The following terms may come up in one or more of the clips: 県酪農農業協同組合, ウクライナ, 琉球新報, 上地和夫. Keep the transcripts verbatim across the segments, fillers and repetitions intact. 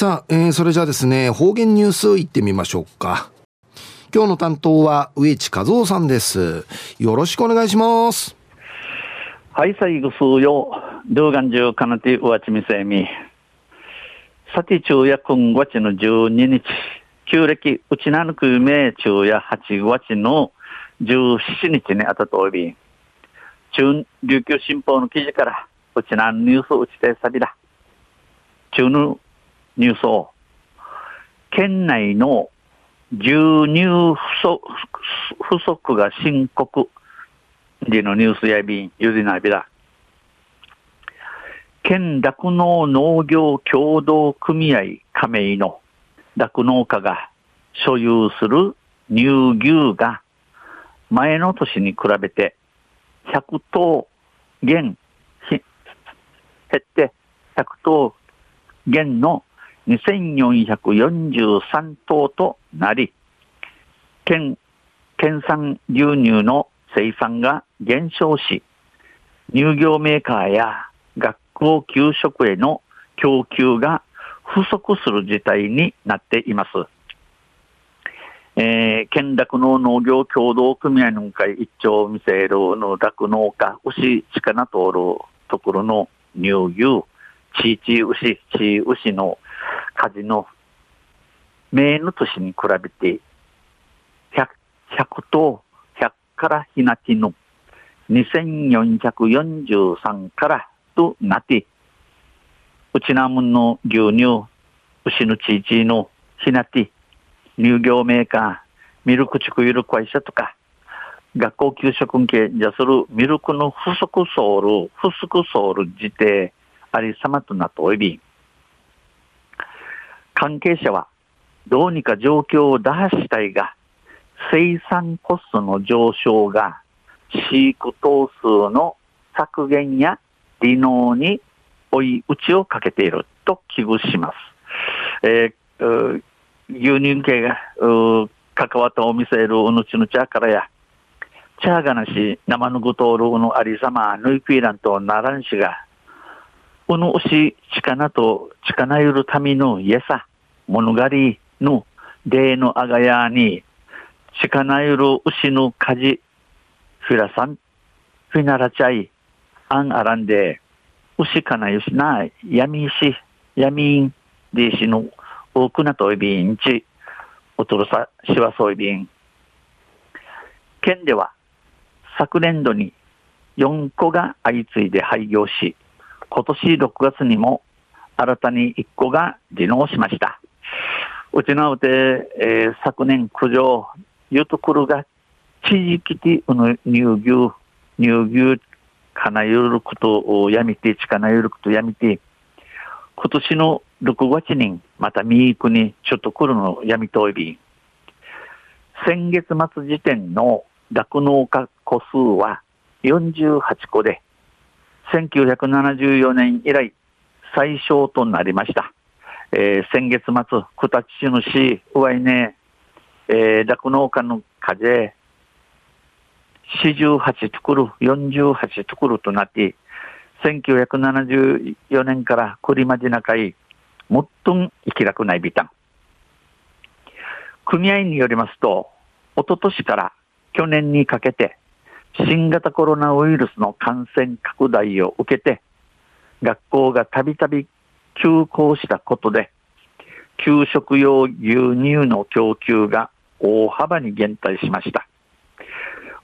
さあ、えー、それじゃあですね、方言ニュースいってみましょうか。今日の担当は上地和夫さんです。よろしくお願いします。はい、最後数曜両眼中かなてうわちみせみさて昼夜今月のじゅうににち旧暦うちなぬくめ昼夜はちがつのじゅうしちにちにあたとおび中琉球新報の記事からうちなニュースうちてさびだ中のニュースを県内の牛乳不足が深刻でのニュースやびゆでなびだ。県酪農農業協同組合加盟の酪農家が所有する乳牛が前の年に比べてひゃくとうげん減ってひゃくとうげんのにせんよんひゃくよんじゅうさんとうとなり、県、県産牛乳の生産が減少し、乳業メーカーや学校給食への供給が不足する事態になっています。えー、県酪農農業協同組合の会一丁見せるの酪農家牛近なとおるところの乳牛ちいちい牛ちい牛の家事の前の年に比べて ひゃくとうひゃくからひなきのにせんよんひゃくよんじゅうさんからとなってうちなもんの牛乳牛のちいちいのひなき乳業メーカーミルクチクイル会社とか学校給食に経じゃするミルクの不足ソール不足ソール自体ありさまとなっており、関係者はどうにか状況を打破したいが、生産コストの上昇が飼育頭数の削減や離農に追い打ちをかけていると危惧します。えー、牛乳系が関わったお店のうぬちぬちゃからやチャーガナシ生ぬぐとおるうぬありさまぬいくいらんとならんしがこの牛力と力ゆるための家さ物狩りの例のあがやに力ゆる牛の家事フィラさんフィナラチャイアンアランで牛かなゆしな闇し闇んでしの多くなといびんちおとるさしわそういびん県では昨年度によんこが相次いで廃業し今年ろくがつにも新たにいっこが離農しました。うちなうて、えー、昨年苦情、ゆとくるが、地域的乳牛、乳牛かなゆることをやめて、ちかなゆることをやめて、今年のろくがつにまたみいくにちょっとくるのやめといび。先月末時点の酪農家戸数はよんじゅうはっこで、せんきゅうひゃくななじゅうよねん以来最小となりました。えー、先月末九田市の市うわいね酪農家の風よんじゅうはちとくるよんじゅうはちとくるとなってせんきゅうひゃくななじゅうよねんからくりまじなかいもっとん生きらくないビタン組合によりますと一昨年から去年にかけて新型コロナウイルスの感染拡大を受けて学校がたびたび休校したことで給食用牛乳の供給が大幅に減退しました。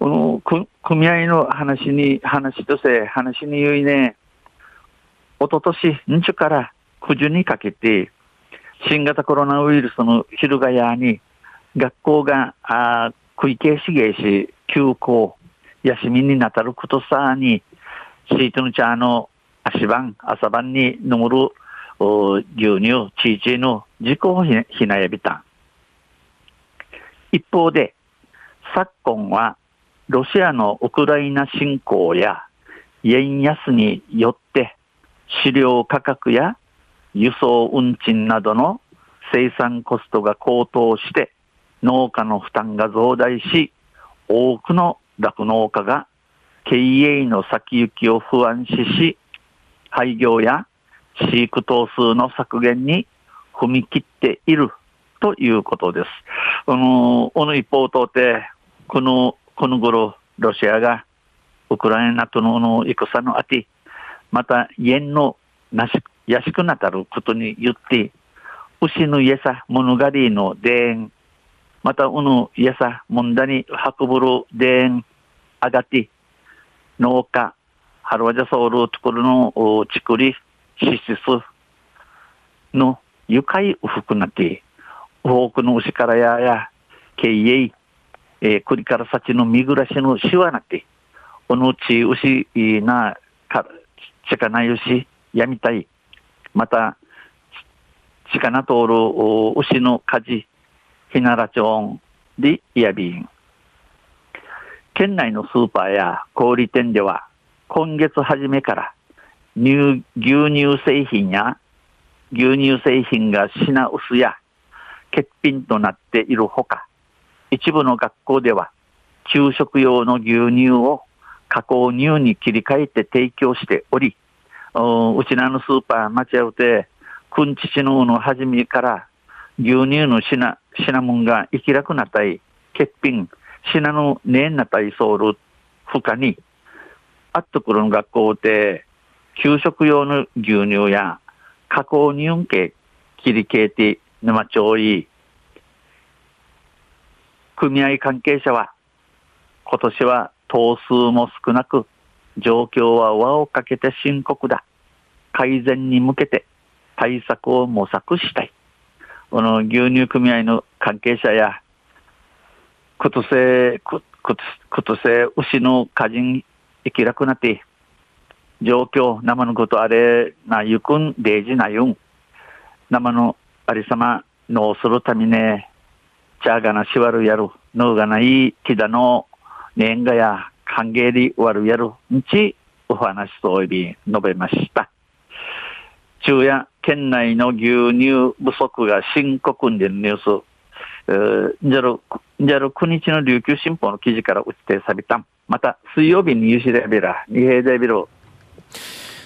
この組合の話に話として話に言いねおととしにじゅうからくじにかけて新型コロナウイルスの昼がやに学校が食い消し芸し休校休みになたることさにシートのチャーの足晩朝晩に飲むる牛乳チーチーの事故をひなやびた。一方で昨今はロシアのウクライナ侵攻や円安によって飼料価格や輸送運賃などの生産コストが高騰して農家の負担が増大し多くの酪農家が経営の先行きを不安視し廃業や飼育頭数の削減に踏み切っているということです。あの、この一方を通って、この、この頃、ロシアが、ウクライナとの戦のあて、また、縁のなし、やしくなたることによって、牛の餌、物狩りの田園、また、うの餌、もんだに運ぶる田園、あがって、農家、ハルワジャソウルところのちくり、シシスの愉快うふくなって、多くの牛からやや、経営、えー、栗から幸の見暮らしのしわなって、おのうち牛な、か、ちかなよし、やみたい、また、ちかなとおる牛の家事、ひならちょんでいやびん。県内のスーパーや小売店では、今月初めから乳、牛乳製品や、牛乳製品が品薄や欠品となっているほか、一部の学校では、給食用の牛乳を加工乳に切り替えて提供しており、おうちなのスーパー町合うて、くんちしのうの初めから、牛乳の品、品物が生きなくなったり、欠品、品のねえんなったりそうるほかに、あっところの学校で、給食用の牛乳や加工乳系切り替えて沼町い、組合関係者は、今年は頭数も少なく、状況は輪をかけて深刻だ。改善に向けて対策を模索したい。この牛乳組合の関係者や、ことせ、ことせ、牛の家人生きなくなって、状況、生のことあれ、なゆくん、でいじなゆん。生のありさま、のうするためね、ちゃがなしわるやる、のうがない、きだの、年賀や、歓迎りわるやる、んち、お話といび、述べました。昼夜、県内の牛乳不足が深刻んでるニュース。じゅうろくにちの琉球新報の記事から打ちてさびたん。また水曜日にユシデビラ、ニヘイデビロ。